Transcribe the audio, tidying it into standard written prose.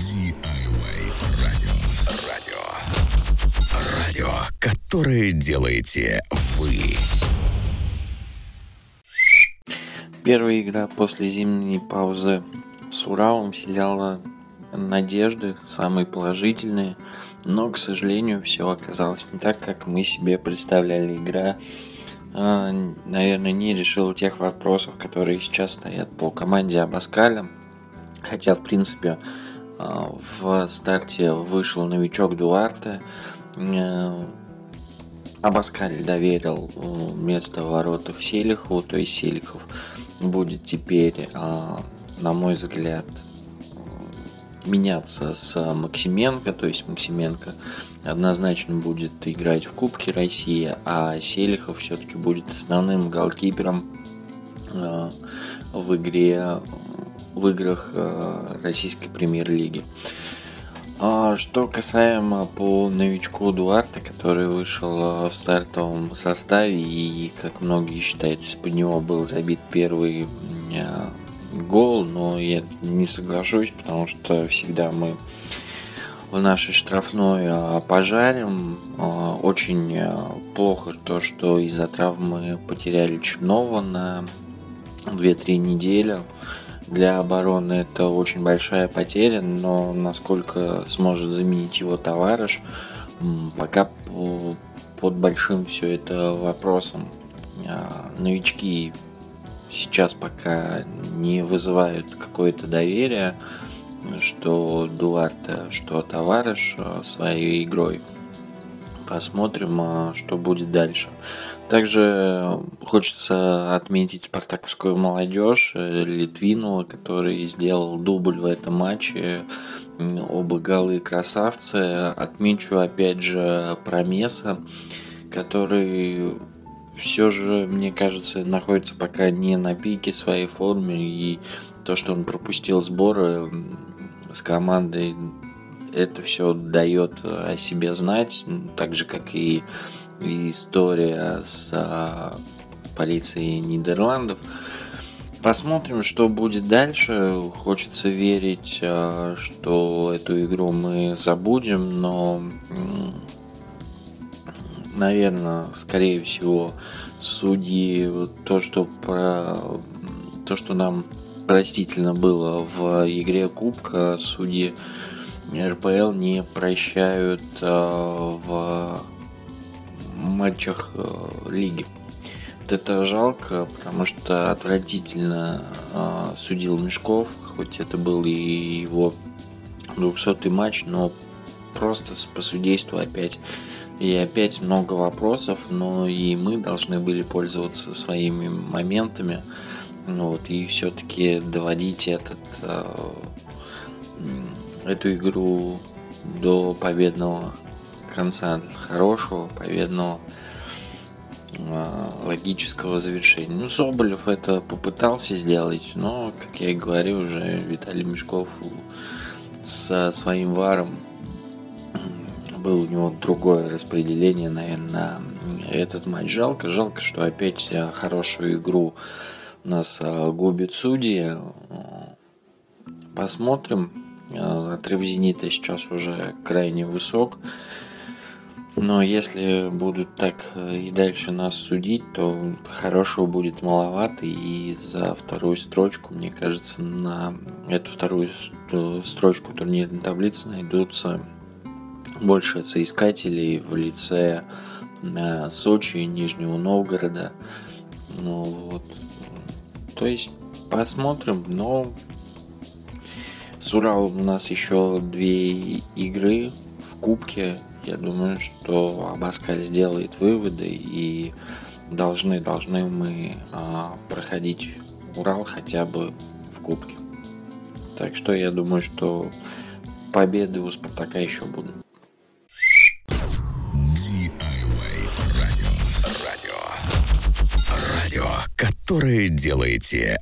DIY радио, которое делаете вы. Первая игра после зимней паузы с Уралом вселяла надежды, самые положительные, но, к сожалению, все оказалось не так, как мы себе представляли. Игра, наверное, не решила тех вопросов, которые сейчас стоят по команде Абаскаля. Хотя, в принципе, в старте вышел новичок Дуарте. Абаскаль доверил место в воротах Селихову, то есть Селихов будет теперь, на мой взгляд, меняться с Максименко, то есть Максименко однозначно будет играть в Кубке России, а Селихов все-таки будет основным голкипером в играх российской премьер-лиги. Что касаемо по новичку Эдуарда, который вышел в стартовом составе и, как многие считают, под него был забит первый гол, но я не соглашусь, потому что всегда мы в нашей штрафной пожарим. Очень плохо то, что из-за травмы потеряли Чернова на 2-3 недели. Для обороны это очень большая потеря, но насколько сможет заменить его товарищ, пока под большим все это вопросом. Новички сейчас пока не вызывают какое-то доверие, что Дуарте, что товарищ своей игрой. Посмотрим, что будет дальше. Также хочется отметить спартаковскую молодежь, Литвину, который сделал дубль в этом матче. Оба голы красавцы. Отмечу опять же Промеса, который все же, мне кажется, находится пока не на пике своей формы. И то, что он пропустил сборы с командой, это все дает о себе знать, так же, как и история с полицией Нидерландов. Посмотрим, что будет дальше. Хочется верить, что эту игру мы забудем, но, наверное, скорее всего, судьи то, что нам простительно было в игре Кубка, судьи РПЛ не прощают в матчах лиги. Вот это жалко, потому что отвратительно судил Мешков, хоть это был и его 200-й матч, но просто по судейству опять много вопросов, но и мы должны были пользоваться своими моментами, вот, и все-таки доводить эту игру до победного конца, хорошего, победного, логического завершения. Соболев это попытался сделать, но, как я и говорил, уже Виталий Мешков со своим варом было у него другое распределение, наверное, на этот матч. Жалко, что опять хорошую игру у нас губит судьи. Посмотрим. Отрыв «Зенита» сейчас уже крайне высок, но если будут так и дальше нас судить, то хорошего будет маловато, и за вторую строчку, мне кажется, на эту вторую строчку турнирной таблицы найдутся больше соискателей в лице Сочи, Нижнего Новгорода, то есть посмотрим, но... С Уралом у нас еще две игры в Кубке. Я думаю, что Абаскаль сделает выводы, и должны мы проходить Урал хотя бы в Кубке. Так что я думаю, что победы у Спартака еще будут. DIY радио, которое делаете